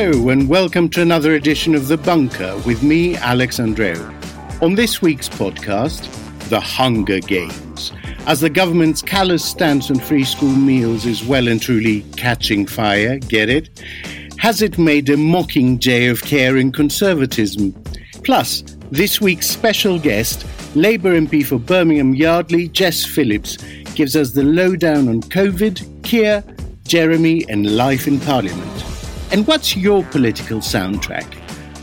Hello and welcome to another edition of The Bunker with me, Alex Andreu. On this week's podcast, The Hunger Games, as the government's callous stance on free school meals is well and truly catching fire, get it? Has it made a mockingjay of care in conservatism? Plus, this week's special guest, Labour MP for Birmingham Yardley, Jess Phillips, gives us the lowdown on COVID, Keir, Jeremy and life in Parliament. And what's your political soundtrack?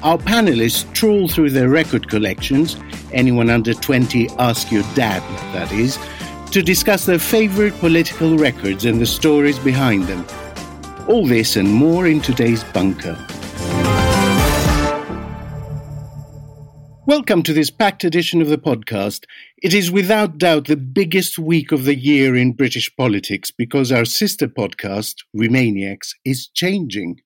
Our panellists trawl through their record collections, anyone under 20, ask your dad, that is, to discuss their favourite political records and the stories behind them. All this and more in today's Bunker. Welcome to this packed edition of the podcast. It is without doubt the biggest week of the year in British politics because our sister podcast, Remaniacs, is changing.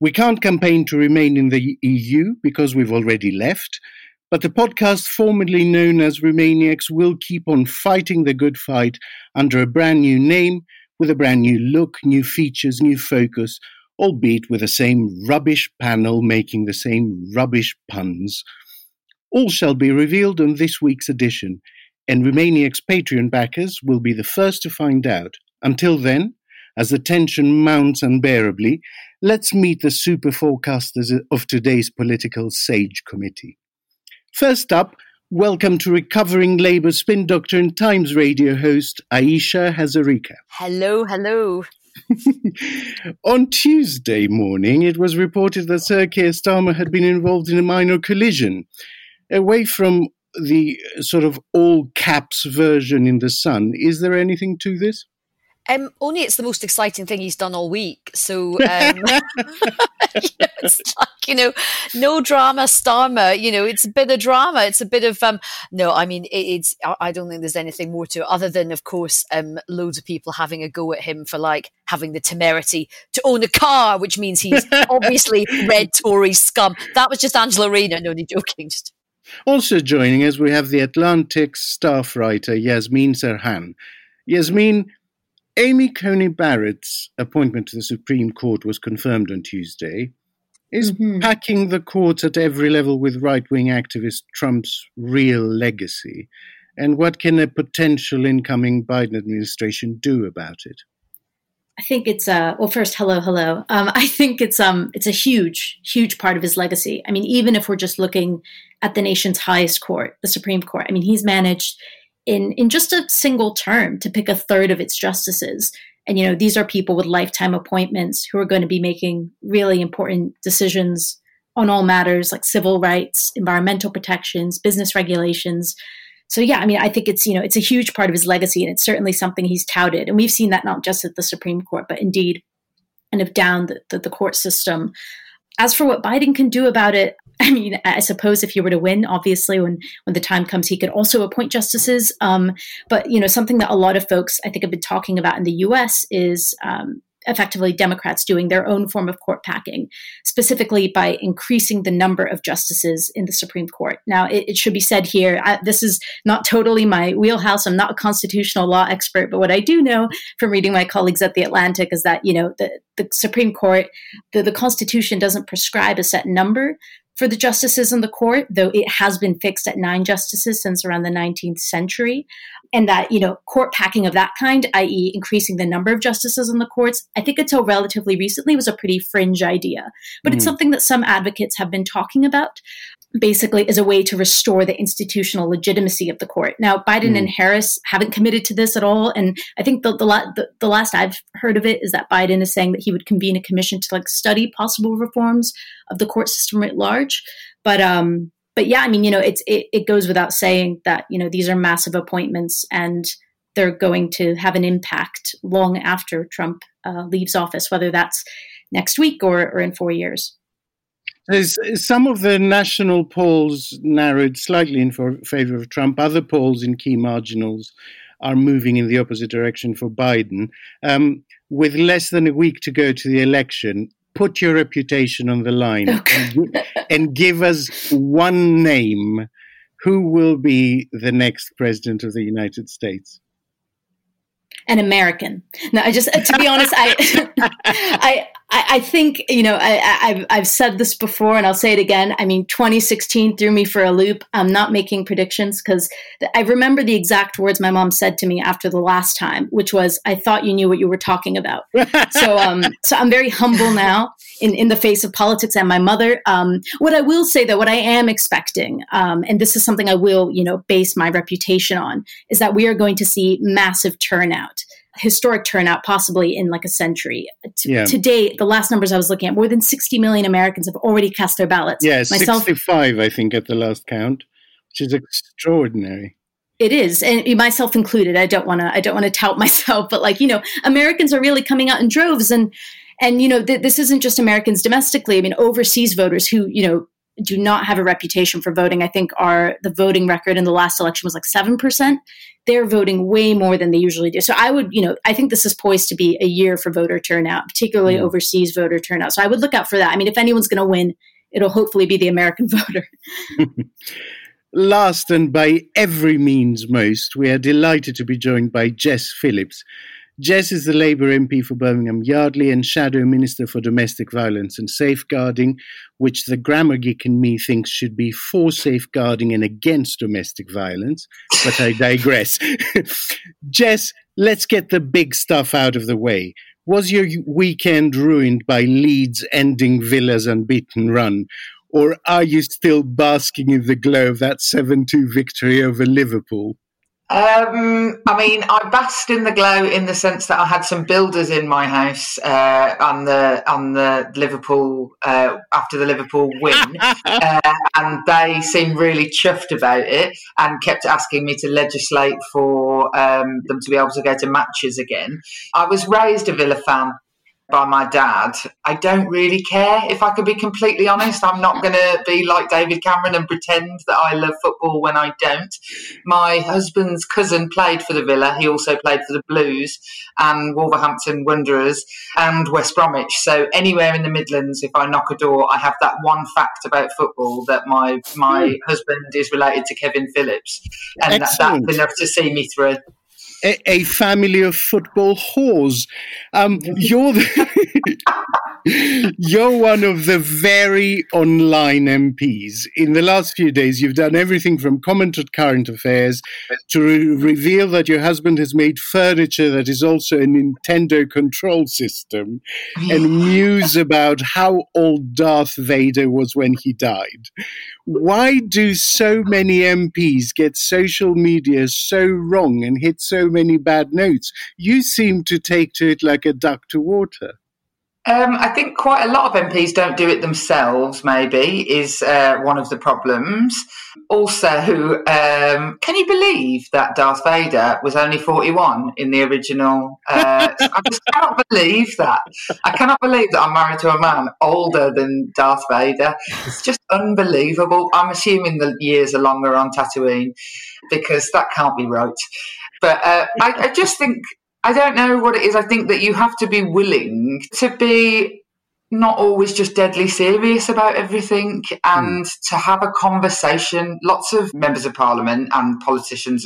We can't campaign to remain in the EU because we've already left, but the podcast formerly known as Remaniacs will keep on fighting the good fight under a brand new name, with a brand new look, new features, new focus, albeit with the same rubbish panel making the same rubbish puns. All shall be revealed on this week's edition, and Remaniac's Patreon backers will be the first to find out. Until then, as the tension mounts unbearably, let's meet the super forecasters of today's political sage committee. First up, welcome to recovering Labour spin doctor and Times radio host Ayesha Hazarika. Hello, hello. On Tuesday morning, it was reported that Sir Keir Starmer had been involved in a minor collision. Away from the sort of all-caps version in The Sun, is there anything to this? Only it's the most exciting thing he's done all week. So, no drama, Starmer. You know, it's a bit of drama. It's a bit of, I don't think there's anything more to it other than, of course, loads of people having a go at him for, like, having the temerity to own a car, which means he's obviously red Tory scum. That was just Angela Rayner. No, only joking. Also joining us, we have The Atlantic's staff writer, Yasmeen Serhan. Yasmeen, Amy Coney Barrett's appointment to the Supreme Court was confirmed on Tuesday. Is packing the courts at every level with right-wing activist Trump's real legacy? And what can a potential incoming Biden administration do about it? I think it's first, hello. I think it's a huge, huge part of his legacy. I mean, even if we're just looking at the nation's highest court, the Supreme Court, I mean, he's managed in just a single term to pick a third of its justices. And, you know, these are people with lifetime appointments who are going to be making really important decisions on all matters like civil rights, environmental protections, business regulations. So, yeah, I mean, I think it's a huge part of his legacy, and it's certainly something he's touted. And we've seen that not just at the Supreme Court, but indeed kind of down the court system. As for what Biden can do about it, I mean, I suppose if he were to win, obviously, when the time comes, he could also appoint justices. But, you know, something that a lot of folks, I think, have been talking about in the U.S. is effectively Democrats doing their own form of court packing, specifically by increasing the number of justices in the Supreme Court. Now, it should be said here, this is not totally my wheelhouse. I'm not a constitutional law expert, but what I do know from reading my colleagues at The Atlantic is that, you know, the Supreme Court, the Constitution doesn't prescribe a set number for the justices in the court, though it has been fixed at 9 justices since around the 19th century. And that, you know, court packing of that kind, i.e. increasing the number of justices in the courts, I think until relatively recently was a pretty fringe idea. But it's something that some advocates have been talking about, basically as a way to restore the institutional legitimacy of the court. Now, Biden and Harris haven't committed to this at all. And I think the last I've heard of it is that Biden is saying that he would convene a commission to study possible reforms of the court system writ large. But yeah, I mean, you know, it goes without saying that, you know, these are massive appointments and they're going to have an impact long after Trump leaves office, whether that's next week or in 4 years. Some of the national polls narrowed slightly in favor of Trump. Other polls in key marginals are moving in the opposite direction for Biden. With less than a week to go to the election, put your reputation on the line and give us one name. Who will be the next president of the United States? An American. No, to be honest, I I think, you know, I've said this before and I'll say it again. I mean, 2016 threw me for a loop. I'm not making predictions because I remember the exact words my mom said to me after the last time, which was, "I thought you knew what you were talking about." So I'm very humble now in the face of politics and my mother. What I will say, though, what I am expecting, and this is something I will, you know, base my reputation on, is that we are going to see massive turnout. Historic turnout, possibly in like a century. To date, the last numbers I was looking at, more than 60 million Americans have already cast their ballots. Yeah, 65, I think, at the last count, which is extraordinary. It is, and myself included. I don't want to tout myself, but like, you know, Americans are really coming out in droves, and you know, this isn't just Americans domestically. I mean, overseas voters who, you know, do not have a reputation for voting, I think the voting record in the last election was like 7%. They're voting way more than they usually do. So I would, you know, I think this is poised to be a year for voter turnout, particularly overseas voter turnout. So I would look out for that. I mean, if anyone's going to win, it'll hopefully be the American voter. Last and by every means most, we are delighted to be joined by Jess Phillips. Jess is the Labour MP for Birmingham Yardley and Shadow Minister for Domestic Violence and Safeguarding, which the grammar geek in me thinks should be for safeguarding and against domestic violence, but I digress. Jess, let's get the big stuff out of the way. Was your weekend ruined by Leeds ending Villa's unbeaten run, or are you still basking in the glow of that 7-2 victory over Liverpool? I mean, I basked in the glow in the sense that I had some builders in my house on the Liverpool after the Liverpool win, and they seemed really chuffed about it and kept asking me to legislate for them to be able to go to matches again. I was raised a Villa fan by my dad. I don't really care. If I can be completely honest, I'm not going to be like David Cameron and pretend that I love football when I don't. My husband's cousin played for the Villa. He also played for the Blues and Wolverhampton Wanderers and West Bromwich. So anywhere in the Midlands, if I knock a door, I have that one fact about football, that my husband is related to Kevin Phillips. And that's enough to see me through. A family of football whores. You're one of the very online MPs. In the last few days, you've done everything from comment on current affairs to reveal that your husband has made furniture that is also a Nintendo control system, and muse about how old Darth Vader was when he died. Why do so many MPs get social media so wrong and hit so many bad notes? You seem to take to it like a duck to water. I think quite a lot of MPs don't do it themselves, maybe, is one of the problems. Also, can you believe that Darth Vader was only 41 in the original? I just cannot believe that. I cannot believe that I'm married to a man older than Darth Vader. It's just unbelievable. I'm assuming the years are longer on Tatooine because that can't be right. But I just think, I don't know what it is. I think that you have to be willing to be not always just deadly serious about everything and to have a conversation. Lots of members of parliament and politicians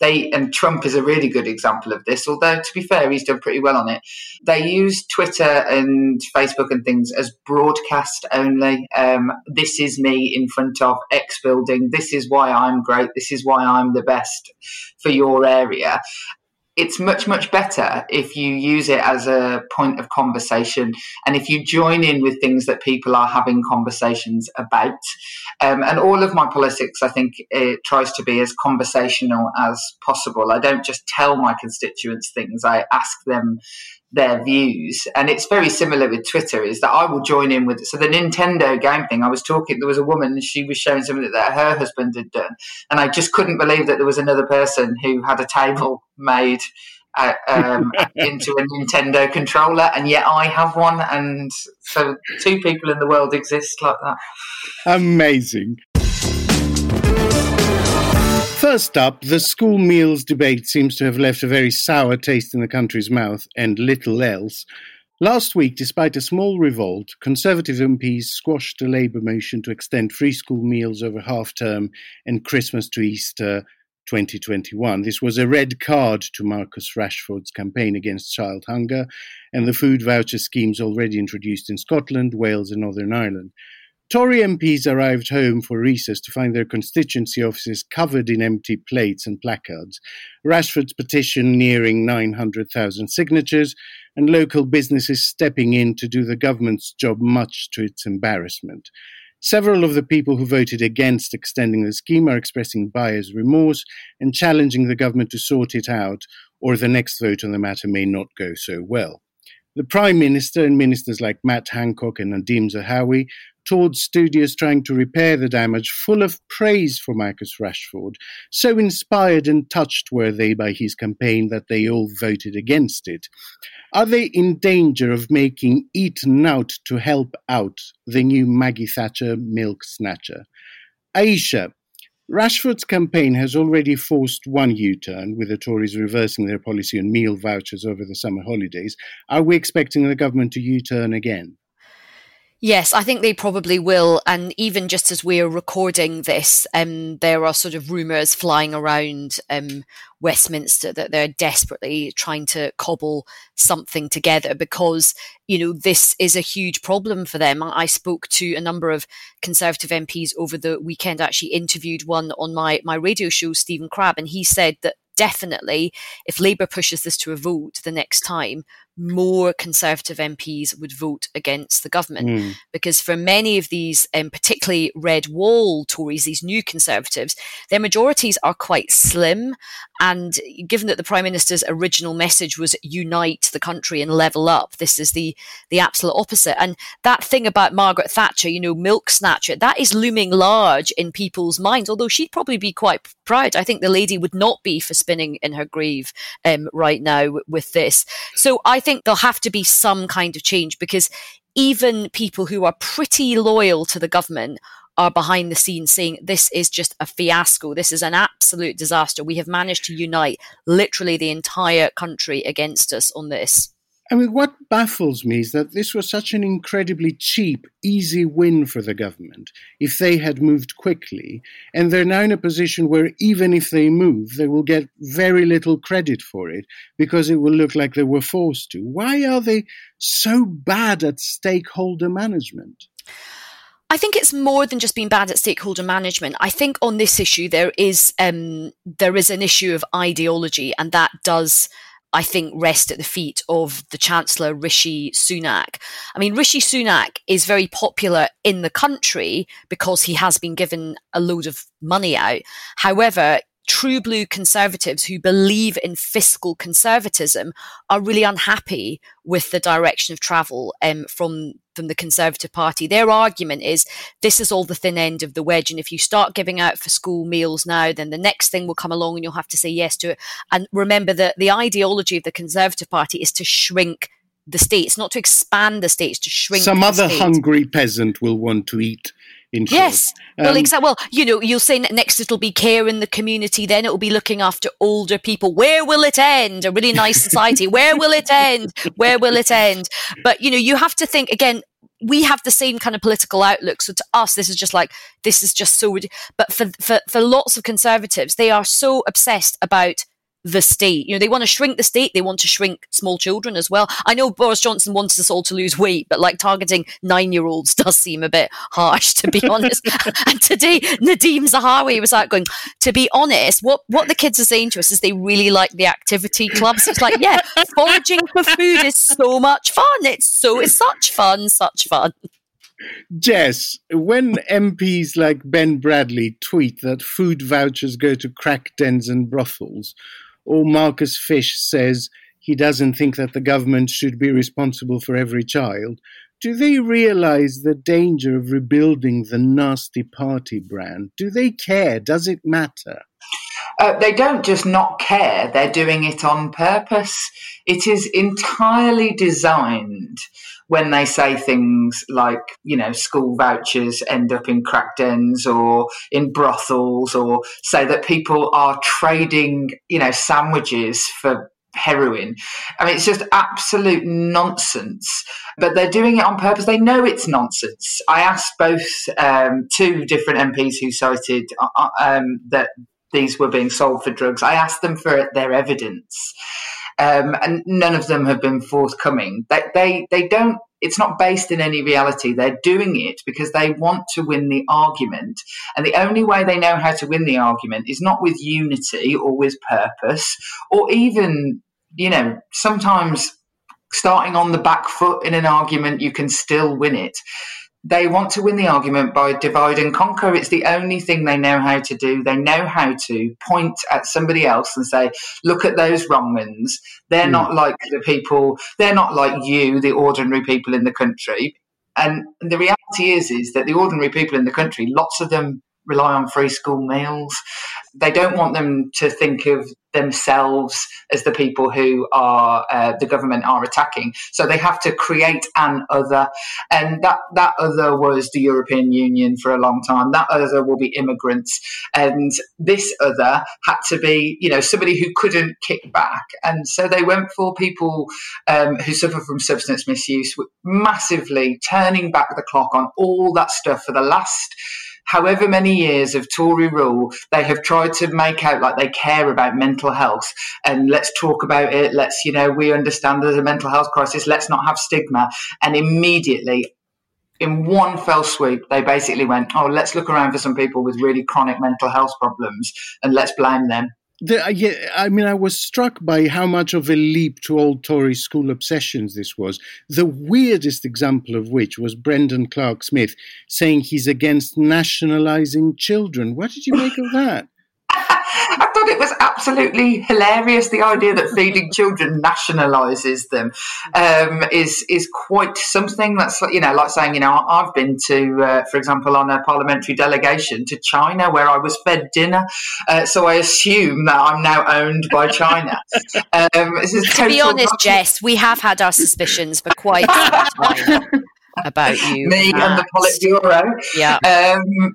and Trump is a really good example of this, although to be fair, he's done pretty well on it. They use Twitter and Facebook and things as broadcast only. This is me in front of X building. This is why I'm great. This is why I'm the best for your area. It's much, much better if you use it as a point of conversation and if you join in with things that people are having conversations about. And all of my politics, I think, tries to be as conversational as possible. I don't just tell my constituents things. I ask them their views. And it's very similar with Twitter, is that I will join in with it. So the Nintendo game thing, I was talking, there was a woman and she was showing something that her husband had done. And I just couldn't believe that there was another person who had a table made into a Nintendo controller, and yet I have one. And so two people in the world exist like that. Amazing. First up, the school meals debate seems to have left a very sour taste in the country's mouth and little else. Last week, despite a small revolt, Conservative MPs squashed a Labour motion to extend free school meals over half-term and Christmas to Easter 2021. This was a red card to Marcus Rashford's campaign against child hunger and the food voucher schemes already introduced in Scotland, Wales and Northern Ireland. Tory MPs arrived home for recess to find their constituency offices covered in empty plates and placards, Rashford's petition nearing 900,000 signatures, and local businesses stepping in to do the government's job much to its embarrassment. Several of the people who voted against extending the scheme are expressing buyer's remorse and challenging the government to sort it out, or the next vote on the matter may not go so well. The Prime Minister and ministers like Matt Hancock and Nadhim Zahawi toured studios trying to repair the damage, full of praise for Marcus Rashford. So inspired and touched were they by his campaign that they all voted against it. Are they in danger of making Eat Nout to help out the new Maggie Thatcher milk snatcher? Ayesha, Rashford's campaign has already forced one U-turn, with the Tories reversing their policy on meal vouchers over the summer holidays. Are we expecting the government to U-turn again? Yes, I think they probably will. And even just as we are recording this, there are sort of rumours flying around Westminster that they're desperately trying to cobble something together because, you know, this is a huge problem for them. I spoke to a number of Conservative MPs over the weekend, actually interviewed one on my radio show, Stephen Crabb, and he said that definitely, if Labour pushes this to a vote the next time, more Conservative MPs would vote against the government. Because for many of these, particularly red wall Tories, these new Conservatives, their majorities are quite slim. And given that the Prime Minister's original message was unite the country and level up, this is the absolute opposite. And that thing about Margaret Thatcher, you know, milk snatcher, that is looming large in people's minds, although she'd probably be quite proud. I think the lady would not be for spinning in her grave right now with this. So I think there'll have to be some kind of change, because even people who are pretty loyal to the government are behind the scenes saying this is just a fiasco. This is an absolute disaster. We have managed to unite literally the entire country against us on this. I mean, what baffles me is that this was such an incredibly cheap, easy win for the government if they had moved quickly, and they're now in a position where even if they move, they will get very little credit for it because it will look like they were forced to. Why are they so bad at stakeholder management? I think it's more than just being bad at stakeholder management. I think on this issue, there is an issue of ideology, and that does, I think, rest at the feet of the Chancellor, Rishi Sunak. I mean, Rishi Sunak is very popular in the country because he has been given a load of money out. However, true blue Conservatives who believe in fiscal conservatism are really unhappy with the direction of travel from the Conservative Party. Their argument is this is all the thin end of the wedge, and if you start giving out for school meals now, then the next thing will come along and you'll have to say yes to it. And remember that the ideology of the Conservative Party is to shrink the states, not to expand the states, to shrink some other states. Hungry peasant will want to eat. Yes, well, exactly. Well, you know, you'll say next it'll be care in the community, then it'll be looking after older people. Where will it end? A really nice society. Where will it end? Where will it end? But, you know, you have to think, again, we have the same kind of political outlook. So to us, this is just so ridiculous. But for lots of Conservatives, they are so obsessed about the state. You know, they want to shrink the state. They want to shrink small children as well. I know Boris Johnson wants us all to lose weight, but like targeting 9-year-olds does seem a bit harsh, to be honest. And today, Nadhim Zahawi was out going, to be honest, what the kids are saying to us is they really like the activity clubs. It's like, yeah, foraging for food is so much fun. It's such fun. Jess, when MPs like Ben Bradley tweet that food vouchers go to crack dens and brothels, or Marcus Fish says he doesn't think that the government should be responsible for every child, do they realise the danger of rebuilding the nasty party brand? Do they care? Does it matter? They don't just not care, they're doing it on purpose. It is entirely designed when they say things like, you know, school vouchers end up in crack dens or in brothels, or say that people are trading, you know, sandwiches for heroin. I mean, it's just absolute nonsense, but they're doing it on purpose. They know it's nonsense. I asked both two different MPs who cited that these were being sold for drugs. I asked them for their evidence, and none of them have been forthcoming. They don't. It's not based in any reality. They're doing it because they want to win the argument. And the only way they know how to win the argument is not with unity or with purpose or even, you know, sometimes starting on the back foot in an argument, you can still win it. They want to win the argument by divide and conquer. It's the only thing they know how to do. They know how to point at somebody else and say, look at those wrong ones. They're not like the people, they're not like you, the ordinary people in the country. And the reality is that the ordinary people in the country, lots of them rely on free school meals. They don't want them to think of themselves as the people who are the government are attacking. So they have to create an other. And that other was the European Union for a long time. That other will be immigrants. And this other had to be, you know, somebody who couldn't kick back. And so they went for people who suffer from substance misuse, massively turning back the clock on all that stuff for the last however many years of Tory rule. They have tried to make out like they care about mental health and let's talk about it. Let's, you know, we understand there's a mental health crisis. Let's not have stigma. And immediately, in one fell swoop, they basically went, oh, let's look around for some people with really chronic mental health problems and let's blame them. I mean, I was struck by how much of a leap to old Tory school obsessions this was, the weirdest example of which was Brendan Clark Smith saying he's against nationalising children. What did you make of that? I thought it was absolutely hilarious. The idea that feeding children nationalises them is quite something. That's, you know, like saying, you know, I've been to, for example, on a parliamentary delegation to China where I was fed dinner. So I assume that I'm now owned by China. This is to be honest, Jess, we have had our suspicions for quite some time about you, me, and the Politburo. Yeah,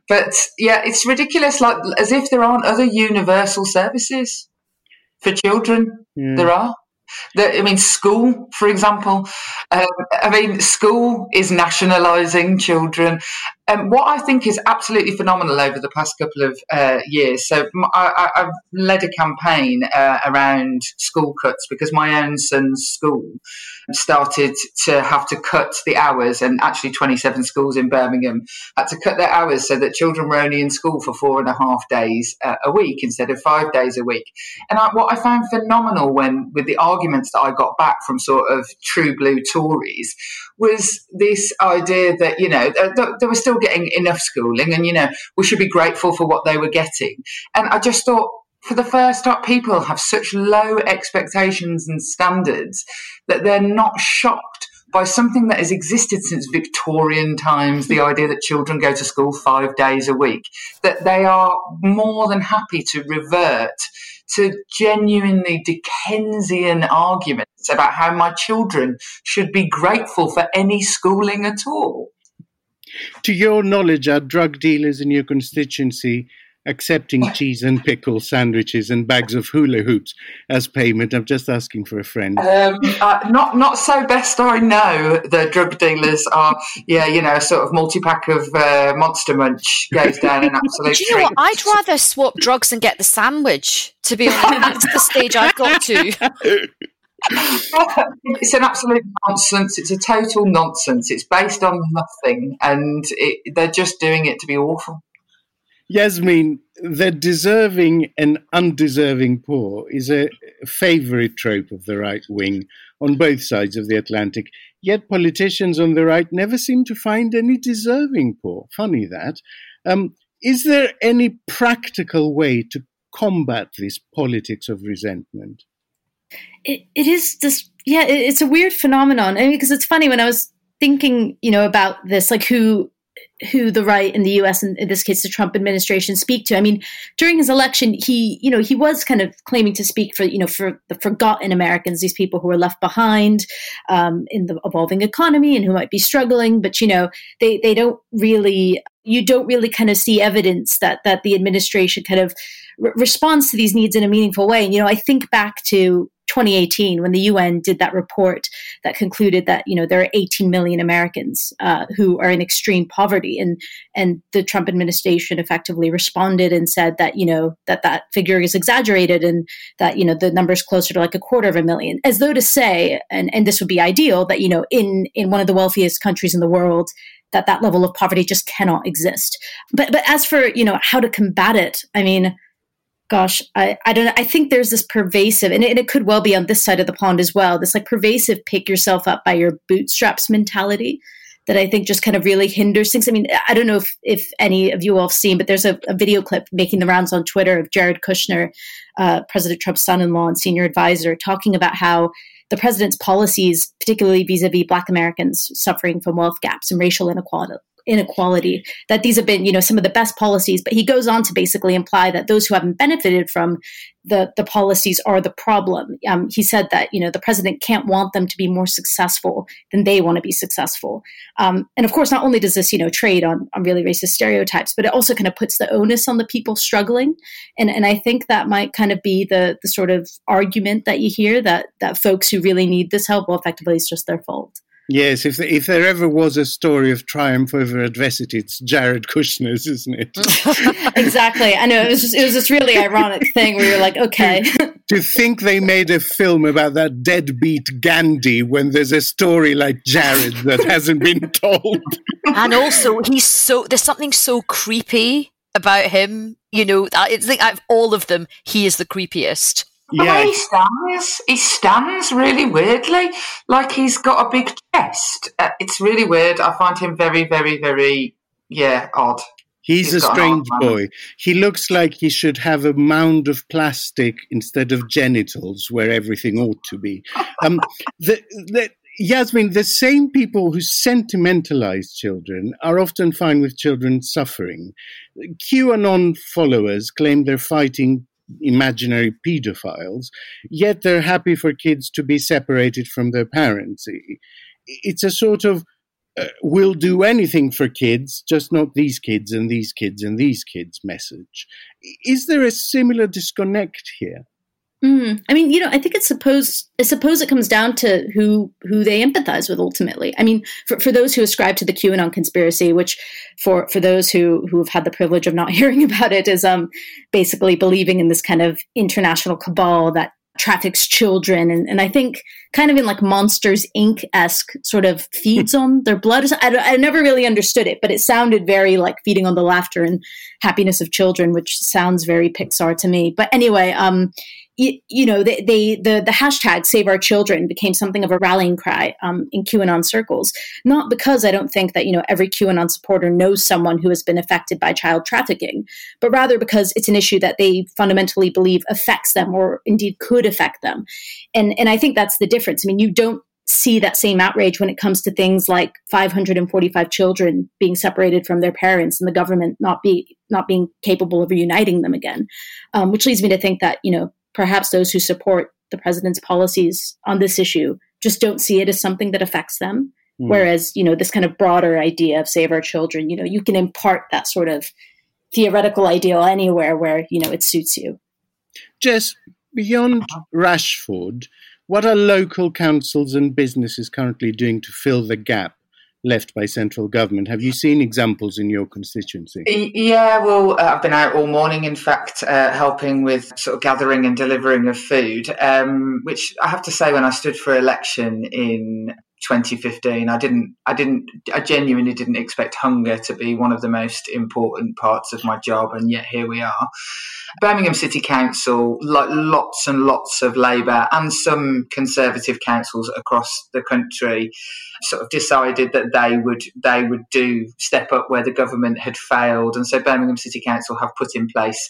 but yeah, it's ridiculous. Like as if there aren't other universal services for children. There are. I mean, school, for example. I mean, school is nationalising children. What I think is absolutely phenomenal over the past couple of years. So I've led a campaign around school cuts because my own son's school started to have to cut the hours, and actually 27 schools in Birmingham had to cut their hours so that children were only in school for 4.5 days a week instead of 5 days a week. And what I found phenomenal with the arguments that I got back from sort of true blue Tories was this idea that, you know, there was still getting enough schooling and, you know, we should be grateful for what they were getting. And I just thought, for the first time, people have such low expectations and standards that they're not shocked by something that has existed since Victorian times, the idea that children go to school 5 days a week, that they are more than happy to revert to genuinely Dickensian arguments about how my children should be grateful for any schooling at all. To your knowledge, are drug dealers in your constituency accepting cheese and pickle sandwiches and bags of hula hoops as payment? I'm just asking for a friend. Not so best I know. The drug dealers are, yeah, you know, a sort of multi-pack of Monster Munch goes down an absolute. Do you know what? I'd rather swap drugs and get the sandwich, to be honest. That's the stage I've got to. It's an absolute nonsense. It's a total nonsense. It's based on nothing, and they're just doing it to be awful. Yasmeen, the deserving and undeserving poor is a favourite trope of the right wing on both sides of the Atlantic, yet politicians on the right never seem to find any deserving poor. Funny that. Is there any practical way to combat this politics of resentment? It is just, yeah, it's a weird phenomenon. I mean, because it's funny when I was thinking, you know, about this, like who the right in the US, and in this case, the Trump administration, speak to. I mean, during his election, he was kind of claiming to speak for, you know, for the forgotten Americans, these people who are left behind in the evolving economy and who might be struggling. But, you know, they don't really, you don't really kind of see evidence that the administration kind of responds to these needs in a meaningful way. And, you know, I think back to 2018 when the UN did that report that concluded that, you know, there are 18 million Americans who are in extreme poverty. And the Trump administration effectively responded and said that, you know, that figure is exaggerated and that, you know, the number is closer to like 250,000, as though to say, and this would be ideal, that, you know, in one of the wealthiest countries in the world, that level of poverty just cannot exist. But as for, you know, how to combat it, I mean, gosh, I don't know. I think there's this pervasive, and it could well be on this side of the pond as well, this like pervasive pick yourself up by your bootstraps mentality that I think just kind of really hinders things. I mean, I don't know if any of you all have seen, but there's a video clip making the rounds on Twitter of Jared Kushner, President Trump's son-in-law and senior advisor, talking about how the president's policies, particularly vis-a-vis Black Americans suffering from wealth gaps and racial inequality, that these have been, you know, some of the best policies. But he goes on to basically imply that those who haven't benefited from the policies are the problem. He said that, you know, the president can't want them to be more successful than they want to be successful. And of course, not only does this, you know, trade on really racist stereotypes, but it also kind of puts the onus on the people struggling. And I think that might kind of be the sort of argument that you hear that folks who really need this help, well, effectively, it's just their fault. Yes, if there ever was a story of triumph over adversity, it's Jared Kushner's, isn't it? Exactly. I know. It was this really ironic thing where you're like, okay. To think they made a film about that deadbeat Gandhi when there's a story like Jared that hasn't been told. And also, there's something so creepy about him. You know, I think out of all of them, he is the creepiest. The way he stands really weirdly, like he's got a big chest. It's really weird. I find him very, very, very, odd. He's a strange boy. He looks like he should have a mound of plastic instead of genitals where everything ought to be. Yasmeen, the same people who sentimentalize children are often fine with children suffering. QAnon followers claim they're fighting imaginary paedophiles, yet they're happy for kids to be separated from their parents. It's a sort of we'll do anything for kids, just not these kids and these kids and these kids message. Is there a similar disconnect here? I mean, you know, I think I suppose it comes down to who they empathize with ultimately. I mean, for those who ascribe to the QAnon conspiracy, which for those who have had the privilege of not hearing about it, is basically believing in this kind of international cabal that traffics children and I think kind of in like Monsters Inc.-esque sort of feeds on their blood. I never really understood it, but it sounded very like feeding on the laughter and happiness of children, which sounds very Pixar to me. But anyway, you know, the hashtag Save Our Children became something of a rallying cry in QAnon circles, not because I don't think that, you know, every QAnon supporter knows someone who has been affected by child trafficking, but rather because it's an issue that they fundamentally believe affects them or indeed could affect them. And I think that's the difference. I mean, you don't see that same outrage when it comes to things like 545 children being separated from their parents and the government not being capable of reuniting them again, which leads me to think that, you know, perhaps those who support the president's policies on this issue just don't see it as something that affects them. Whereas, you know, this kind of broader idea of Save Our Children, you know, you can impart that sort of theoretical ideal anywhere where, you know, it suits you. Jess, beyond Rashford, what are local councils and businesses currently doing to fill the gap left by central government? Have you seen examples in your constituency? Yeah, well, I've been out all morning, in fact, helping with sort of gathering and delivering of food, which I have to say when I stood for election in 2015, I genuinely didn't expect hunger to be one of the most important parts of my job, and yet here we are. Birmingham City Council, like lots and lots of Labour and some Conservative councils across the country, sort of decided that they would do step up where the government had failed, and so Birmingham City Council have put in place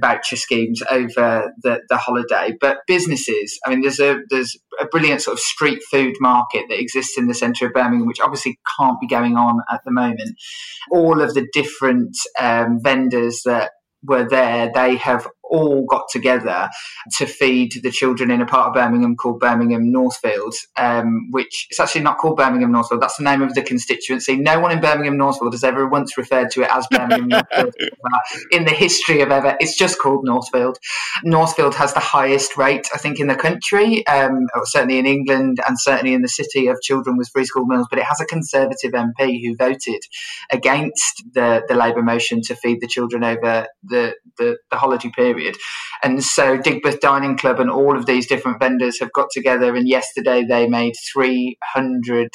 voucher schemes over the holiday. But businesses, I mean, there's a brilliant sort of street food market that exists in the centre of Birmingham, which obviously can't be going on at the moment. All of the different vendors that were there, they have all got together to feed the children in a part of Birmingham called Birmingham Northfield, which it's actually not called Birmingham Northfield. That's the name of the constituency. No one in Birmingham Northfield has ever once referred to it as Birmingham Northfield in the history of ever. It's just called Northfield. Northfield has the highest rate, I think, in the country, certainly in England and certainly in the city, of children with free school meals. But it has a Conservative MP who voted against the Labour motion to feed the children over the holiday period. And so Digbeth Dining Club and all of these different vendors have got together, and yesterday they made 300,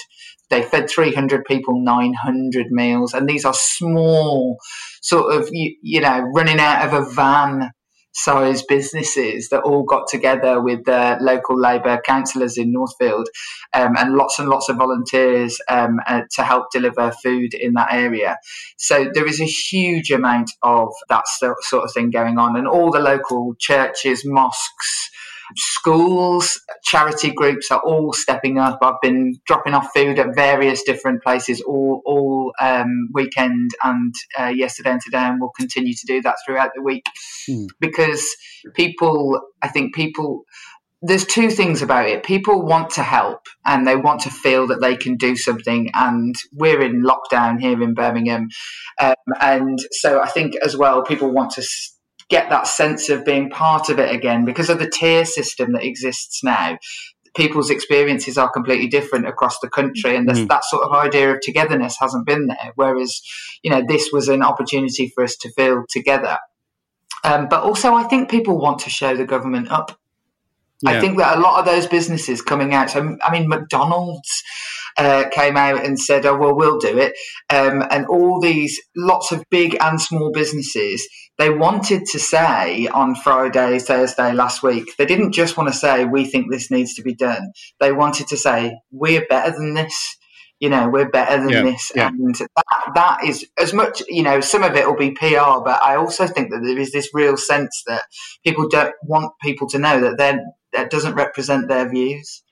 they fed 300 people 900 meals. And these are small, sort of, you know, running out of a van size businesses that all got together with the local Labour councillors in Northfield and lots of volunteers to help deliver food in that area. So there is a huge amount of that sort of thing going on, and all the local churches, mosques, schools, charity groups are all stepping up. I've been dropping off food at various different places all weekend and yesterday and today, and we'll continue to do that throughout the week because people, there's two things about it. People want to help and they want to feel that they can do something, and we're in lockdown here in Birmingham. And so I think as well, people want to get that sense of being part of it again because of the tier system that exists now. People's experiences are completely different across the country, and that sort of idea of togetherness hasn't been there, whereas, you know, this was an opportunity for us to feel together. But also I think people want to show the government up. Yeah. I think that a lot of those businesses coming out, so, I mean, McDonald's came out and said, oh, well, we'll do it. And all these lots of big and small businesses, they wanted to say on Friday, Thursday last week, they didn't just want to say, we think this needs to be done. They wanted to say, we're better than this. You know, we're better than this. Yeah. And that is as much, you know, some of it will be PR, but I also think that there is this real sense that people don't want people to know that that doesn't represent their views.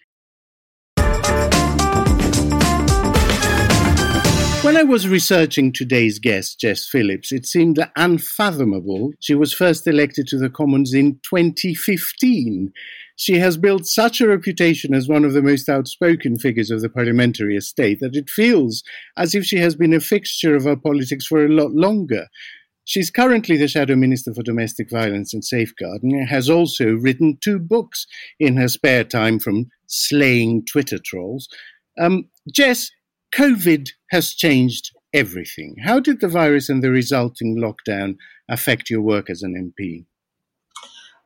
When I was researching today's guest, Jess Phillips, it seemed unfathomable. She was first elected to the Commons in 2015. She has built such a reputation as one of the most outspoken figures of the parliamentary estate that it feels as if she has been a fixture of our politics for a lot longer. She's currently the Shadow Minister for Domestic Violence and Safeguarding and has also written 2 books in her spare time from slaying Twitter trolls. Jess, COVID has changed everything. How did the virus and the resulting lockdown affect your work as an MP?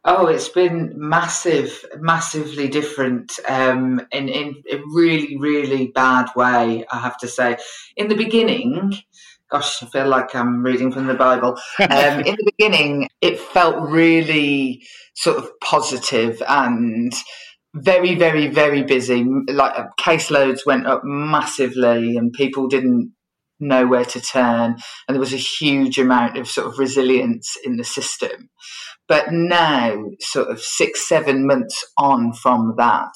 Oh, it's been massive, massively different in a really, really bad way, I have to say. In the beginning, gosh, I feel like I'm reading from the Bible. In the beginning, it felt really sort of positive and very, very, very busy. Like caseloads went up massively and people didn't know where to turn. And there was a huge amount of sort of resilience in the system. But now, sort of 6-7 months on from that,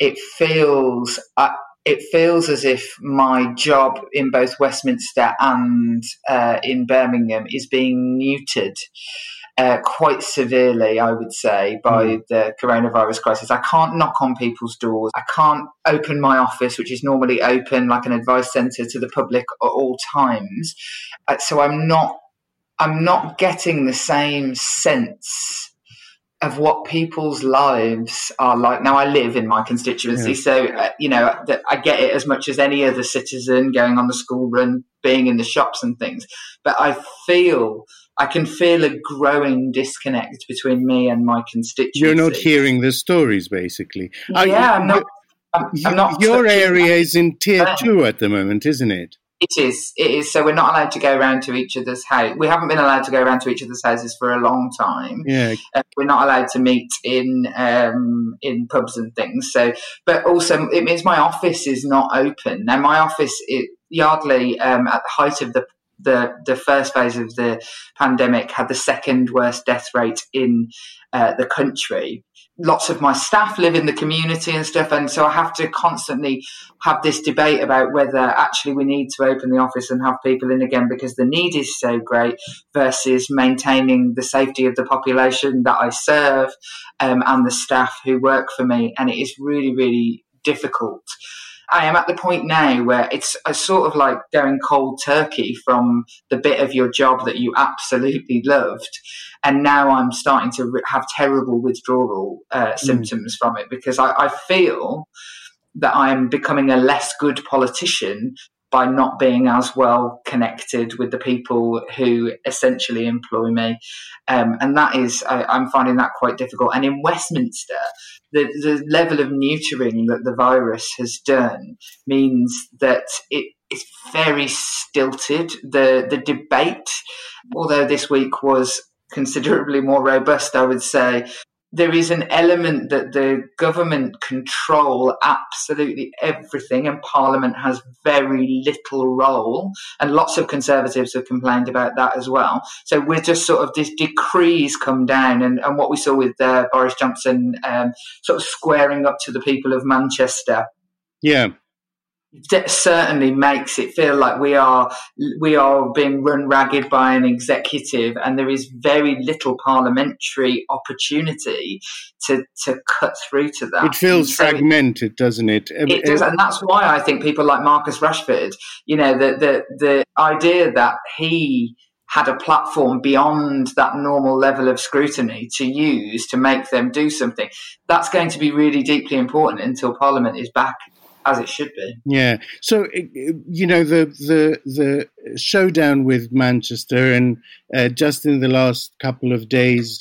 it feels as if my job in both Westminster and in Birmingham is being neutered quite severely, I would say, by the coronavirus crisis. I can't knock on people's doors. I can't open my office, which is normally open like an advice centre to the public at all times. So I'm not getting the same sense of what people's lives are like. Now, I live in my constituency, so, you know, I get it as much as any other citizen, going on the school run, being in the shops and things. But I can feel a growing disconnect between me and my constituency. You're not hearing the stories, basically. I'm not. Your area is in tier 2 at the moment, isn't it? It is. So we're not allowed to go around to each other's house. We haven't been allowed to go around to each other's houses for a long time. Yeah. We're not allowed to meet in pubs and things. So, but also it means my office is not open. Now my office, Yardley, at the height of the the first phase of the pandemic had the second worst death rate in the country. Lots of my staff live in the community and stuff, and so I have to constantly have this debate about whether actually we need to open the office and have people in again because the need is so great versus maintaining the safety of the population that I serve and the staff who work for me, and it is really, really difficult. I am at the point now where it's sort of like going cold turkey from the bit of your job that you absolutely loved. And now I'm starting to have terrible withdrawal symptoms from it, because I feel that I'm becoming a less good politician by not being as well connected with the people who essentially employ me. And that is, I'm finding that quite difficult. And in Westminster, the level of neutering that the virus has done means that it's very stilted. The debate, although this week was considerably more robust, I would say, there is an element that the government control absolutely everything and Parliament has very little role, and lots of Conservatives have complained about that as well. So we're just sort of, these decrees come down, and what we saw with Boris Johnson sort of squaring up to the people of Manchester. Yeah. That certainly makes it feel like we are being run ragged by an executive, and there is very little parliamentary opportunity to cut through to that. It feels so fragmented, doesn't it? It does, and that's why I think people like Marcus Rashford, you know, the idea that he had a platform beyond that normal level of scrutiny to use to make them do something, that's going to be really deeply important until Parliament is back as it should be. Yeah. So, you know, the showdown with Manchester, and just in the last couple of days,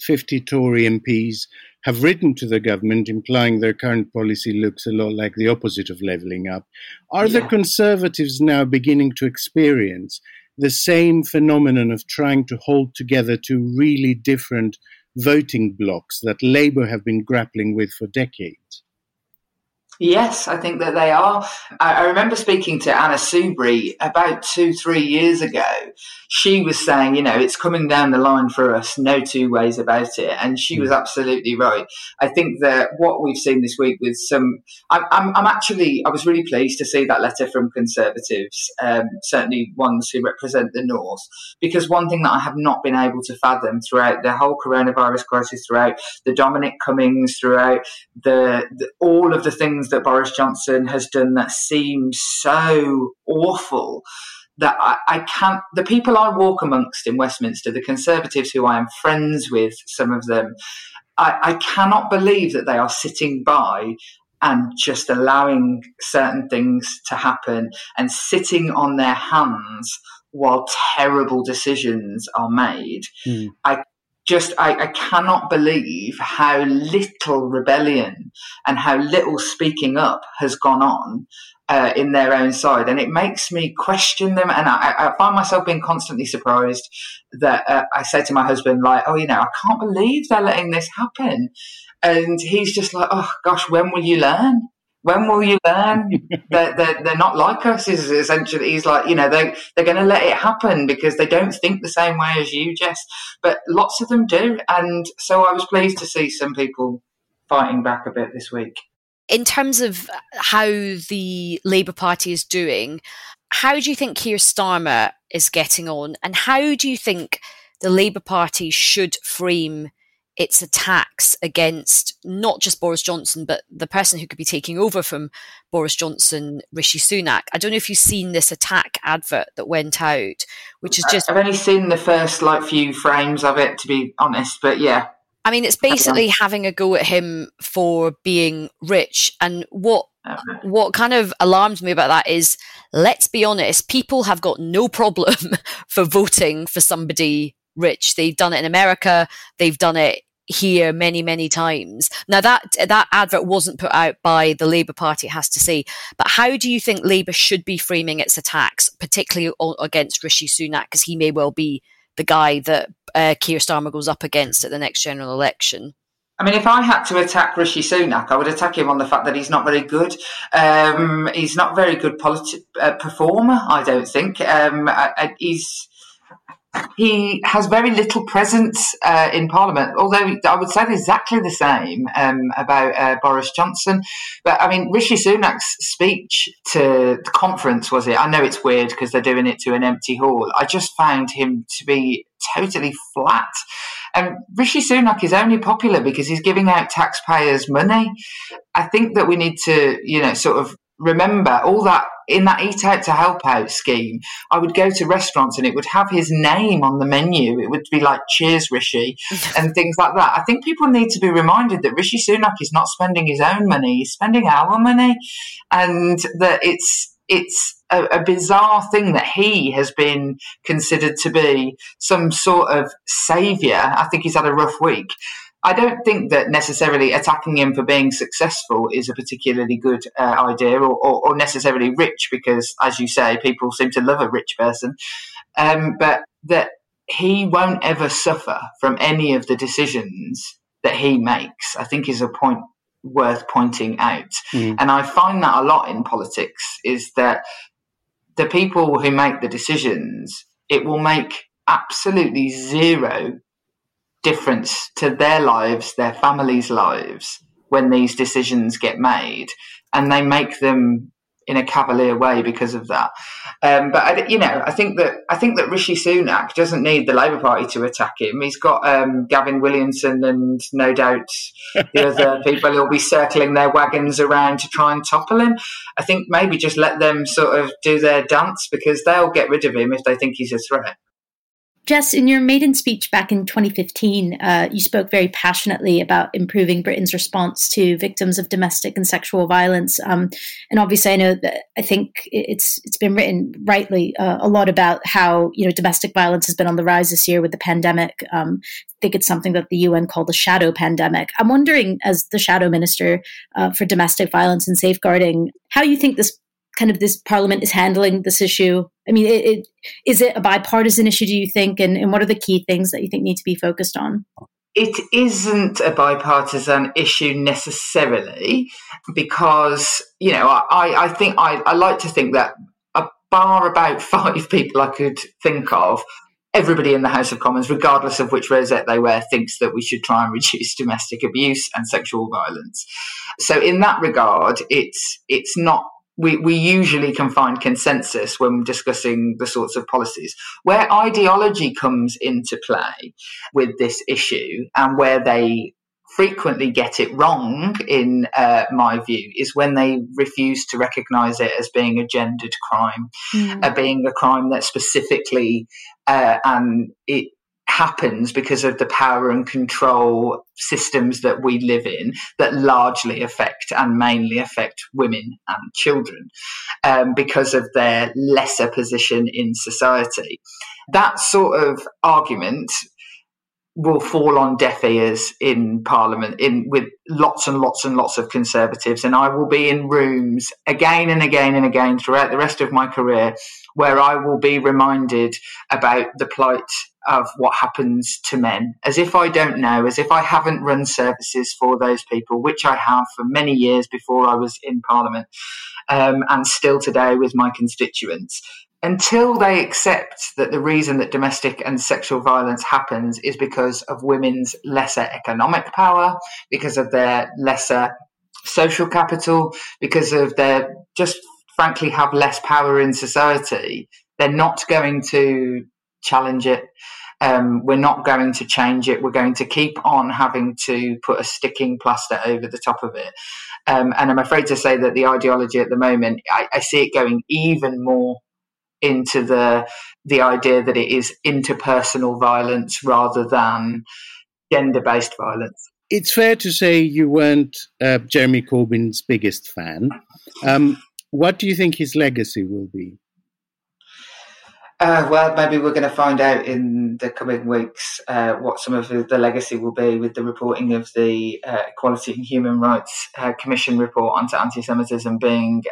50 Tory MPs have written to the government implying their current policy looks a lot like the opposite of levelling up. Are the Conservatives now beginning to experience the same phenomenon of trying to hold together two really different voting blocks that Labour have been grappling with for decades? Yes, I think that they are. I remember speaking to Anna Soubry about 2-3 years ago. She was saying, you know, it's coming down the line for us, no two ways about it. And she was absolutely right. I think that what we've seen this week with some, I was really pleased to see that letter from Conservatives, certainly ones who represent the North, because one thing that I have not been able to fathom throughout the whole coronavirus crisis, throughout the Dominic Cummings, throughout the all of the things that Boris Johnson has done that seems so awful, that I can't, the people I walk amongst in Westminster, the Conservatives who I am friends with, some of them, I cannot believe that they are sitting by and just allowing certain things to happen and sitting on their hands while terrible decisions are made. I cannot believe how little rebellion and how little speaking up has gone on in their own side. And it makes me question them. And I find myself being constantly surprised that I say to my husband, like, oh, you know, I can't believe they're letting this happen. And he's just like, oh, gosh, when will you learn? When will you learn that they're not like us? Is essentially, he's like, you know, they're going to let it happen because they don't think the same way as you, Jess. But lots of them do. And so I was pleased to see some people fighting back a bit this week. In terms of how the Labour Party is doing, how do you think Keir Starmer is getting on? And how do you think the Labour Party should frame its attacks against not just Boris Johnson, but the person who could be taking over from Boris Johnson, Rishi Sunak? I don't know if you've seen this attack advert that went out, which is just... I've only seen the first few frames of it, to be honest, but yeah. I mean, it's basically having a go at him for being rich. And what kind of alarmed me about that is, let's be honest, people have got no problem for voting for somebody rich. They've done it in America. They've done it here many, many times. Now, that advert wasn't put out by the Labour Party, it has to say. But how do you think Labour should be framing its attacks, particularly against Rishi Sunak, because he may well be the guy that Keir Starmer goes up against at the next general election? I mean, if I had to attack Rishi Sunak, I would attack him on the fact that he's not very good. He's not a very good performer, I don't think. He has very little presence in Parliament, although I would say exactly the same about Boris Johnson. But, I mean, Rishi Sunak's speech to the conference, was it? I know it's weird because they're doing it to an empty hall. I just found him to be totally flat. And Rishi Sunak is only popular because he's giving out taxpayers' money. I think that we need to, you know, sort of remember all that in that Eat Out to Help Out scheme. I would go to restaurants and it would have his name on the menu. It would be like, cheers, Rishi, and things like that. I think people need to be reminded that Rishi Sunak is not spending his own money. He's spending our money, and that it's a bizarre thing that he has been considered to be some sort of saviour. I think he's had a rough week. I don't think that necessarily attacking him for being successful is a particularly good idea or necessarily rich, because, as you say, people seem to love a rich person, but that he won't ever suffer from any of the decisions that he makes, I think, is a point worth pointing out. And I find that a lot in politics, is that the people who make the decisions, it will make absolutely zero difference to their lives, their families' lives, when these decisions get made, and they make them in a cavalier way because of that. But I think that Rishi Sunak doesn't need the Labour Party to attack him. He's got Gavin Williamson and no doubt the other people who'll be circling their wagons around to try and topple him. I think maybe just let them sort of do their dance, because they'll get rid of him if they think he's a threat. Jess, in your maiden speech back in 2015, you spoke very passionately about improving Britain's response to victims of domestic and sexual violence. And obviously, I know that I think it's been written rightly a lot about how, you know, domestic violence has been on the rise this year with the pandemic. I think it's something that the UN called the shadow pandemic. I'm wondering, as the shadow minister for domestic violence and safeguarding, how you think this Parliament is handling this issue? I mean, is it a bipartisan issue, do you think? And what are the key things that you think need to be focused on? It isn't a bipartisan issue necessarily, because, you know, I think I like to think that bar about five people I could think of, everybody in the House of Commons, regardless of which rosette they wear, thinks that we should try and reduce domestic abuse and sexual violence. So in that regard, it's not. We usually can find consensus when discussing the sorts of policies. Where ideology comes into play with this issue, and where they frequently get it wrong, in my view, is when they refuse to recognise it as being a gendered crime, being a crime that specifically and it happens because of the power and control systems that we live in, that largely affect and mainly affect women and children because of their lesser position in society. That sort of argument will fall on deaf ears in Parliament, with lots and lots and lots of Conservatives. And I will be in rooms again and again and again throughout the rest of my career where I will be reminded about the plight of what happens to men, as if I don't know, as if I haven't run services for those people, which I have for many years before I was in Parliament, and still today with my constituents. Until they accept that the reason that domestic and sexual violence happens is because of women's lesser economic power, because of their lesser social capital, because of their just frankly have less power in society, they're not going to challenge it. We're not going to change it. We're going to keep on having to put a sticking plaster over the top of it. And I'm afraid to say that the ideology at the moment, I see it going even more into the idea that it is interpersonal violence rather than gender-based violence. It's fair to say you weren't Jeremy Corbyn's biggest fan. What do you think his legacy will be? Well, maybe we're going to find out in the coming weeks what some of the legacy will be with the reporting of the Equality and Human Rights Commission report onto anti-Semitism being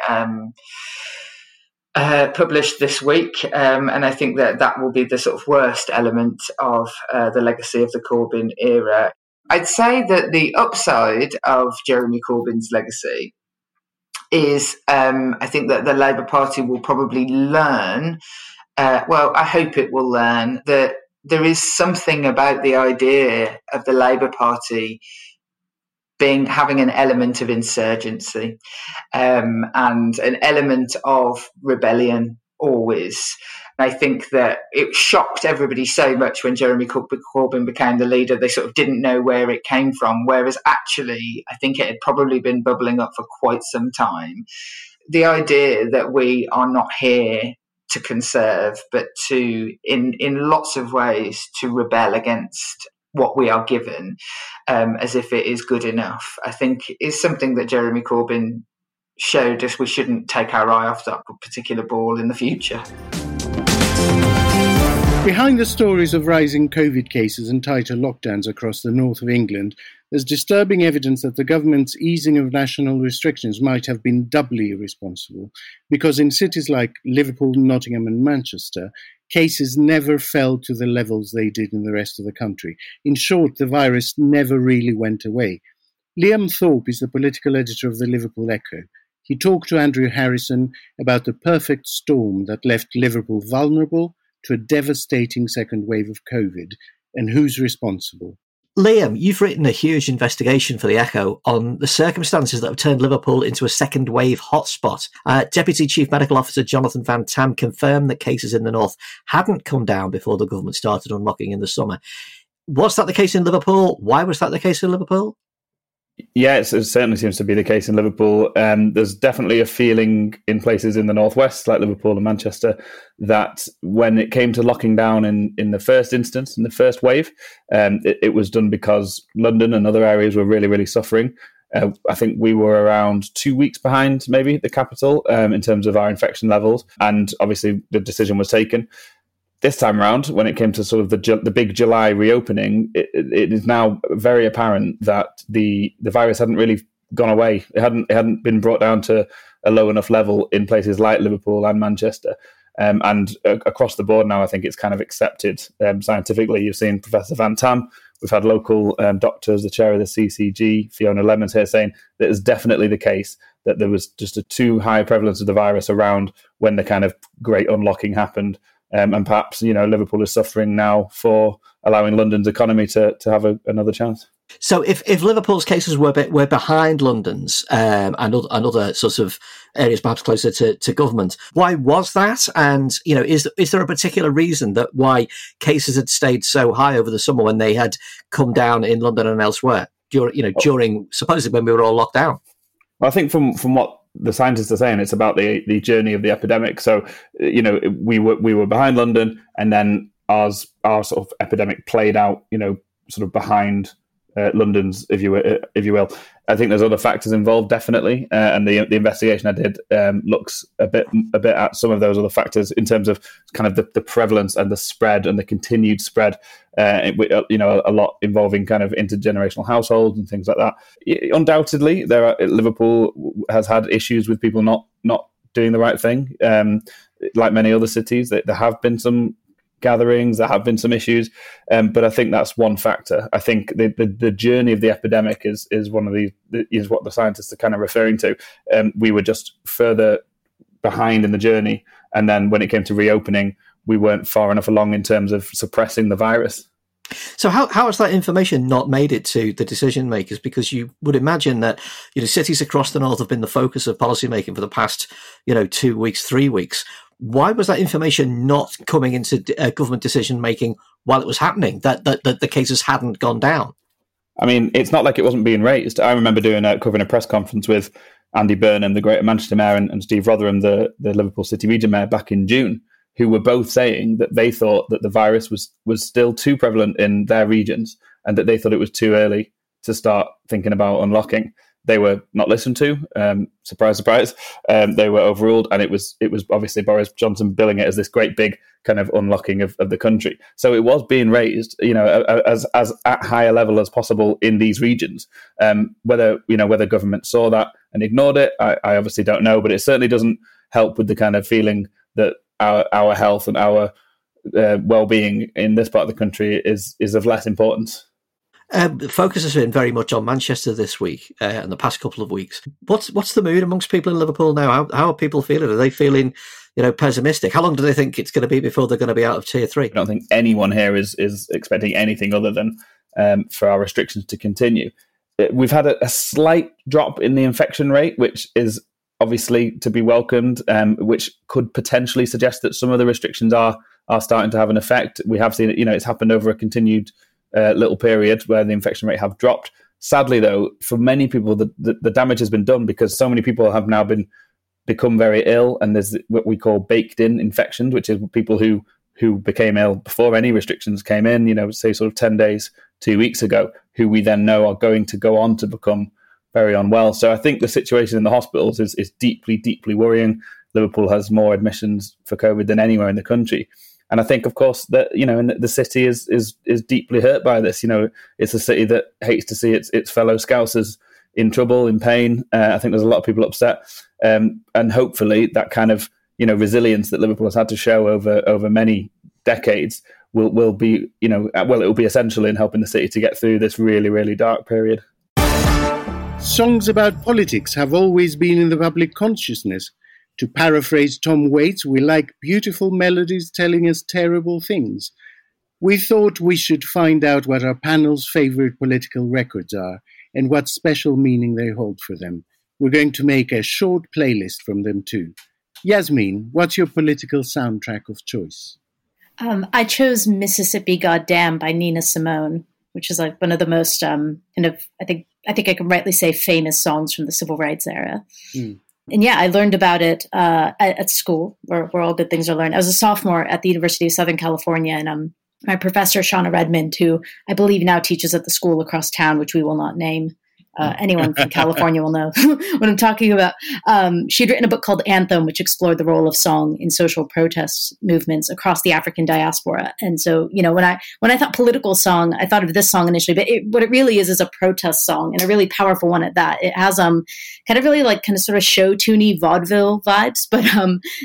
published this week, and I think that will be the sort of worst element of the legacy of the Corbyn era. I'd say that the upside of Jeremy Corbyn's legacy is I think that the Labour Party will probably learn, I hope it will learn, that there is something about the idea of the Labour Party having an element of insurgency and an element of rebellion always. And I think that it shocked everybody so much when Jeremy Corbyn became the leader, they sort of didn't know where it came from, whereas actually I think it had probably been bubbling up for quite some time. The idea that we are not here to conserve, but to, in lots of ways, to rebel against what we are given as if it is good enough, I think is something that Jeremy Corbyn showed us we shouldn't take our eye off that particular ball in the future. Behind the stories of rising COVID cases and tighter lockdowns across the north of England, there's disturbing evidence that the government's easing of national restrictions might have been doubly responsible, because in cities like Liverpool, Nottingham and Manchester, cases never fell to the levels they did in the rest of the country. In short, the virus never really went away. Liam Thorpe is the political editor of the Liverpool Echo. He talked to Andrew Harrison about the perfect storm that left Liverpool vulnerable to a devastating second wave of COVID, and who's responsible. Liam, you've written a huge investigation for The Echo on the circumstances that have turned Liverpool into a second-wave hotspot. Deputy Chief Medical Officer Jonathan Van Tam confirmed that cases in the north hadn't come down before the government started unlocking in the summer. Was that the case in Liverpool? Why was that the case in Liverpool? Yes, it certainly seems to be the case in Liverpool. There's definitely a feeling in places in the northwest, like Liverpool and Manchester, that when it came to locking down in the first instance, in the first wave, it was done because London and other areas were really, really suffering. I think we were around 2 weeks behind, maybe, the capital in terms of our infection levels. And obviously the decision was taken. This time around, when it came to sort of the big July reopening, it is now very apparent that the virus hadn't really gone away. It hadn't been brought down to a low enough level in places like Liverpool and Manchester. And across the board now, I think it's kind of accepted scientifically. You've seen Professor Van Tam. We've had local doctors, the chair of the CCG, Fiona Lemons here, saying that it's definitely the case that there was just a too high prevalence of the virus around when the kind of great unlocking happened. And perhaps, Liverpool is suffering now for allowing London's economy to have another chance. So if Liverpool's cases were behind London's and other sorts of areas perhaps closer to government, why was that? And, is there a particular reason that why cases had stayed so high over the summer when they had come down in London and elsewhere, during supposedly when we were all locked down? Well, I think from what the scientists are saying, it's about the journey of the epidemic. So, we were behind London, and then our sort of epidemic played out, sort of behind London's, if you will. I think there's other factors involved, definitely. And the investigation I did looks a bit at some of those other factors in terms of kind of the prevalence and the spread and the continued spread, a lot involving kind of intergenerational households and things like that. Undoubtedly, Liverpool has had issues with people not doing the right thing. Like many other cities, there have been some gatherings, there have been some issues, but I think that's one factor. I think the journey of the epidemic is one of is what the scientists are kind of referring to. We were just further behind in the journey, and then when it came to reopening, we weren't far enough along in terms of suppressing the virus. So how has that information not made it to the decision makers? Because you would imagine that cities across the north have been the focus of policy making for the past 2 weeks, 3 weeks. Why was that information not coming into government decision making while it was happening? That the cases hadn't gone down. I mean, it's not like it wasn't being raised. I remember covering a press conference with Andy Burnham, the Greater Manchester Mayor, and Steve Rotherham, the Liverpool City Region Mayor, back in June, who were both saying that they thought that the virus was still too prevalent in their regions, and that they thought it was too early to start thinking about unlocking. They were not listened to. Surprise, surprise. They were overruled, and it was obviously Boris Johnson billing it as this great big kind of unlocking of the country. So it was being raised, as at higher level as possible in these regions. Whether government saw that and ignored it, I obviously don't know. But it certainly doesn't help with the kind of feeling that our health and our well-being in this part of the country is of less importance. The focus has been very much on Manchester this week and the past couple of weeks. What's the mood amongst people in Liverpool now? How are people feeling? Are they feeling, you know, pessimistic? How long do they think it's going to be before they're going to be out of Tier 3? I don't think anyone here is expecting anything other than for our restrictions to continue. We've had a slight drop in the infection rate, which is obviously to be welcomed, which could potentially suggest that some of the restrictions are starting to have an effect. We have seen it, you know, it's happened over a continued little period where the infection rate have dropped. Sadly, though, for many people, the damage has been done because so many people have now become very ill, and there's what we call baked-in infections, which is people who became ill before any restrictions came in, you know, say sort of 10 days, 2 weeks ago, who we then know are going to go on to become very unwell. So I think the situation in the hospitals is deeply, deeply worrying. Liverpool has more admissions for COVID than anywhere in the country. And I think, of course, that, you know, and the city is deeply hurt by this. You know, it's a city that hates to see its fellow Scousers in trouble, in pain. I think there's a lot of people upset. And hopefully that kind of, you know, resilience that Liverpool has had to show over many decades will be, you know, well, it will be essential in helping the city to get through this really, really dark period. Songs about politics have always been in the public consciousness. To paraphrase Tom Waits, we like beautiful melodies telling us terrible things. We thought we should find out what our panel's favourite political records are and what special meaning they hold for them. We're going to make a short playlist from them too. Yasmeen, what's your political soundtrack of choice? I chose Mississippi Goddamn by Nina Simone, which is like one of the most, I think I can rightly say famous songs from the civil rights era. Mm. And yeah, I learned about it at school, where all good things are learned. I was a sophomore at the University of Southern California, and my professor, Shauna Redmond, who I believe now teaches at the school across town, which we will not name. Anyone from California will know what I'm talking about. She'd written a book called Anthem, which explored the role of song in social protest movements across the African diaspora. And so, you know, when I thought political song, I thought of this song initially, but what it really is a protest song, and a really powerful one at that. It has kind of really like kind of sort of show tuney vaudeville vibes, but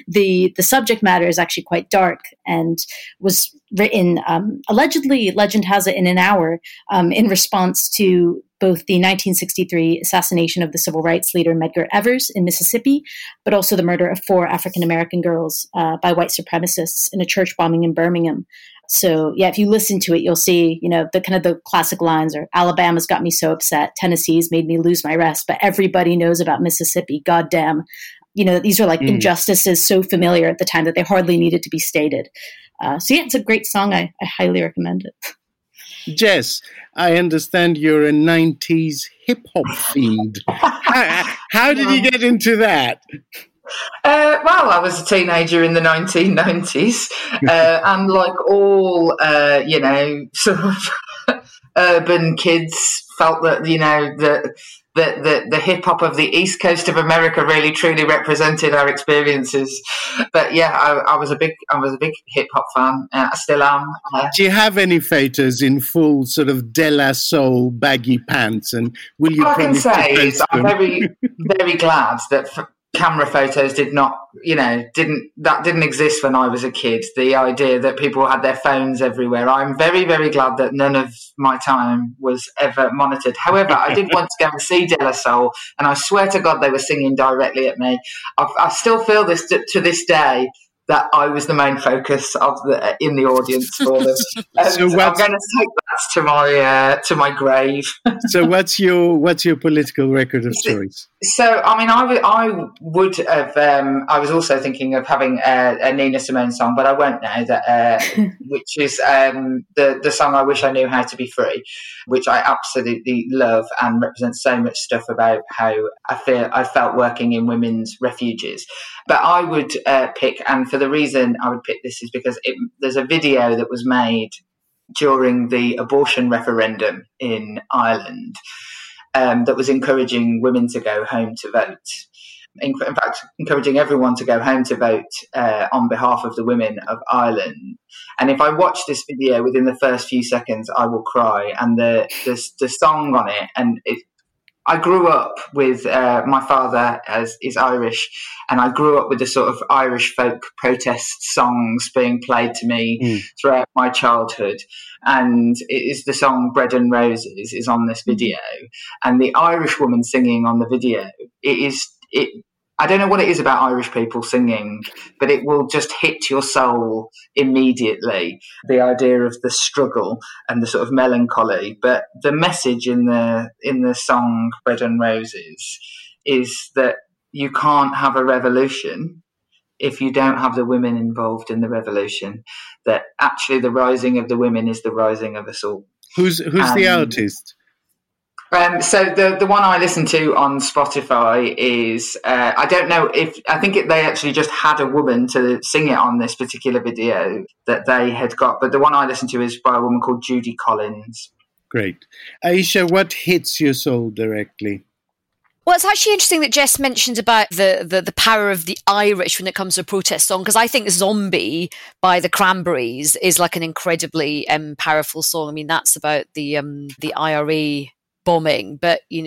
the subject matter is actually quite dark and was written allegedly, legend has it, in an hour in response to both the 1963 assassination of the civil rights leader Medgar Evers in Mississippi, but also the murder of 4 African-American girls by white supremacists in a church bombing in Birmingham. So yeah, if you listen to it, you'll see, you know, the kind of the classic lines are Alabama's got me so upset, Tennessee's made me lose my rest, but everybody knows about Mississippi, goddamn. You know, these are like injustices so familiar at the time that they hardly needed to be stated. So yeah, it's a great song. I highly recommend it. Jess, I understand you're a 90s hip-hop fiend. How did you get into that? Well, I was a teenager in the 1990s, and like all, you know, sort of urban kids, felt that, you know, the hip-hop of the East Coast of America really truly represented our experiences. But yeah, I was a big hip-hop fan. I still am. Do you have any photos in full sort of De La Soul baggy pants? And will you? All I can say is I'm very, very glad that camera photos didn't exist when I was a kid. The idea that people had their phones everywhere. I'm very, very glad that none of my time was ever monitored. However, I did once go and see De La Soul, and I swear to God they were singing directly at me. I still feel this to this day, that I was the main focus in the audience for them. So I'm going to take that to my grave. So what's your political record of choice? So I mean, I would have. I was also thinking of having a Nina Simone song, but I won't now. That which is the song I Wish I Knew How to Be Free, which I absolutely love and represents so much stuff about how I felt working in women's refuges. But I would pick, and for the reason I would pick this is because there's a video that was made during the abortion referendum in Ireland that was encouraging women to go home to vote. In fact, encouraging everyone to go home to vote on behalf of the women of Ireland. And if I watch this video within the first few seconds, I will cry. And the song on it, and it, I grew up with my father is Irish, and I grew up with the sort of Irish folk protest songs being played to me throughout my childhood. And it is the song Bread and Roses is on this video, and the Irish woman singing on the video, I don't know what it is about Irish people singing, but it will just hit your soul immediately, the idea of the struggle and the sort of melancholy. But the message in the song Bread and Roses is that you can't have a revolution if you don't have the women involved in the revolution, that actually the rising of the women is the rising of us all. Who's the artist? So the one I listen to on Spotify is, I don't know if, I think they actually just had a woman to sing it on this particular video that they had got, but the one I listen to is by a woman called Judy Collins. Great. Ayesha, what hits your soul directly? Well, it's actually interesting that Jess mentioned about the power of the Irish when it comes to a protest song, because I think Zombie by the Cranberries is like an incredibly powerful song. I mean, that's about the IRA bombing, but she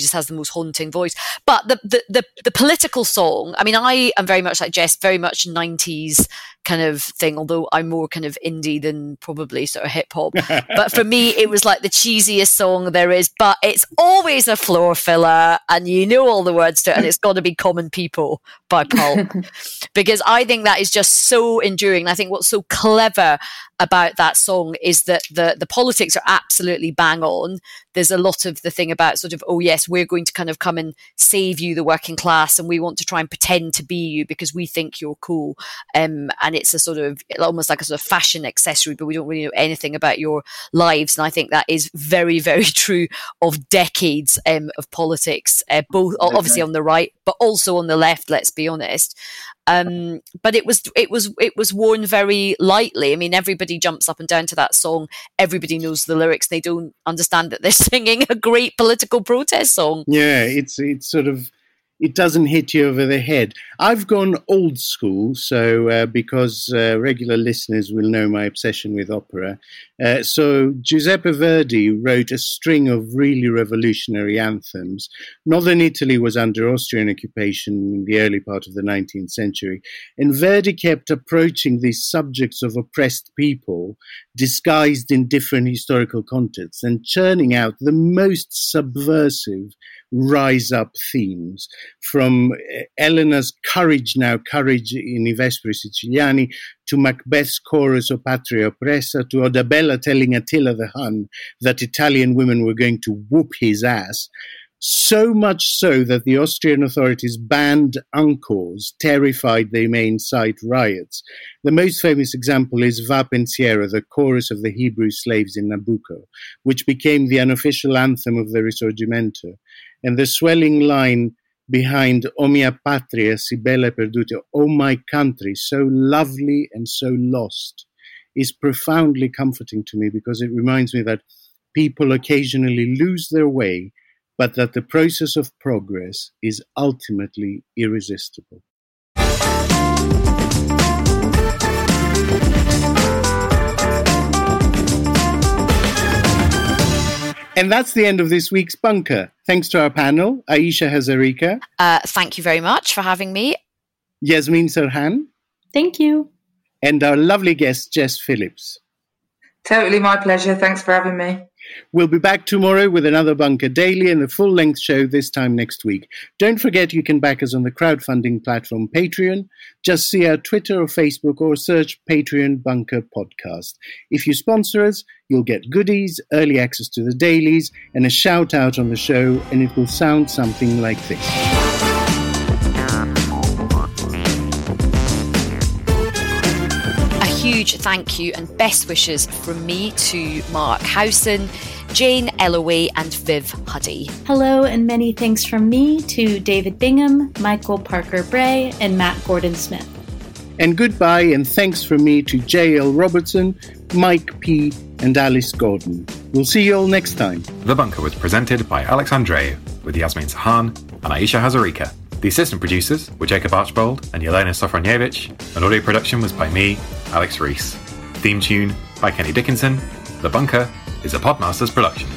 just has the most haunting voice. But the political song, I mean, I am very much like Jess, very much 90s kind of thing, although I'm more kind of indie than probably sort of hip hop. But for me, it was like the cheesiest song there is, but it's always a floor filler and you know all the words to it, and it's got to be Common People by Pulp, because I think that is just so enduring. And I think what's so clever about that song is that the politics are absolutely bang on. There's a lot of the thing about sort of, oh yes, we're going to kind of come and save you, the working class, and we want to try and pretend to be you because we think you're cool. And it's a sort of almost like a sort of fashion accessory, but we don't really know anything about your lives. And I think that is very, very true of decades of politics, both obviously on the right, but also on the left, let's be honest. But it was worn very lightly. I mean, everybody jumps up and down to that song. Everybody knows the lyrics. They don't understand that they're singing a great political protest song. Yeah, it's sort of, it doesn't hit you over the head. I've gone old school, so because regular listeners will know my obsession with opera. So Giuseppe Verdi wrote a string of really revolutionary anthems. Northern Italy was under Austrian occupation in the early part of the 19th century, and Verdi kept approaching these subjects of oppressed people disguised in different historical contexts and churning out the most subversive rise-up themes, from Elena's Courage Now, Courage in I Vespri Siciliani, to Macbeth's chorus O Patria Oppressa, to Odabella telling Attila the Hun that Italian women were going to whoop his ass, so much so that the Austrian authorities banned encores, terrified they may incite riots. The most famous example is Va Pensiero, the chorus of the Hebrew slaves in Nabucco, which became the unofficial anthem of the Risorgimento. And the swelling line behind O mia patria si bella e perduta, O my country, so lovely and so lost, is profoundly comforting to me, because it reminds me that people occasionally lose their way, but that the process of progress is ultimately irresistible. And that's the end of this week's Bunker. Thanks to our panel, Ayesha Hazarika. Thank you very much for having me. Yasmeen Serhan. Thank you. And our lovely guest, Jess Phillips. Totally my pleasure. Thanks for having me. We'll be back tomorrow with another Bunker Daily and a full-length show this time next week. Don't forget you can back us on the crowdfunding platform Patreon. Just see our Twitter or Facebook or search Patreon Bunker Podcast. If you sponsor us, you'll get goodies, early access to the dailies, and a shout-out on the show, and it will sound something like this. Huge thank you and best wishes from me to Mark Howson, Jane Elloway and Viv Huddy. Hello and many thanks from me to David Bingham, Michael Parker Bray and Matt Gordon-Smith. And goodbye and thanks from me to J.L. Robertson, Mike P and Alice Gordon. We'll see you all next time. The Bunker was presented by Alex Andreu with Yasmeen Serhan and Ayesha Hazarika. The assistant producers were Jacob Archbold and Yelena Sofronievich, and audio production was by me, Alex Reese. Theme tune by Kenny Dickinson. The Bunker is a Podmasters production.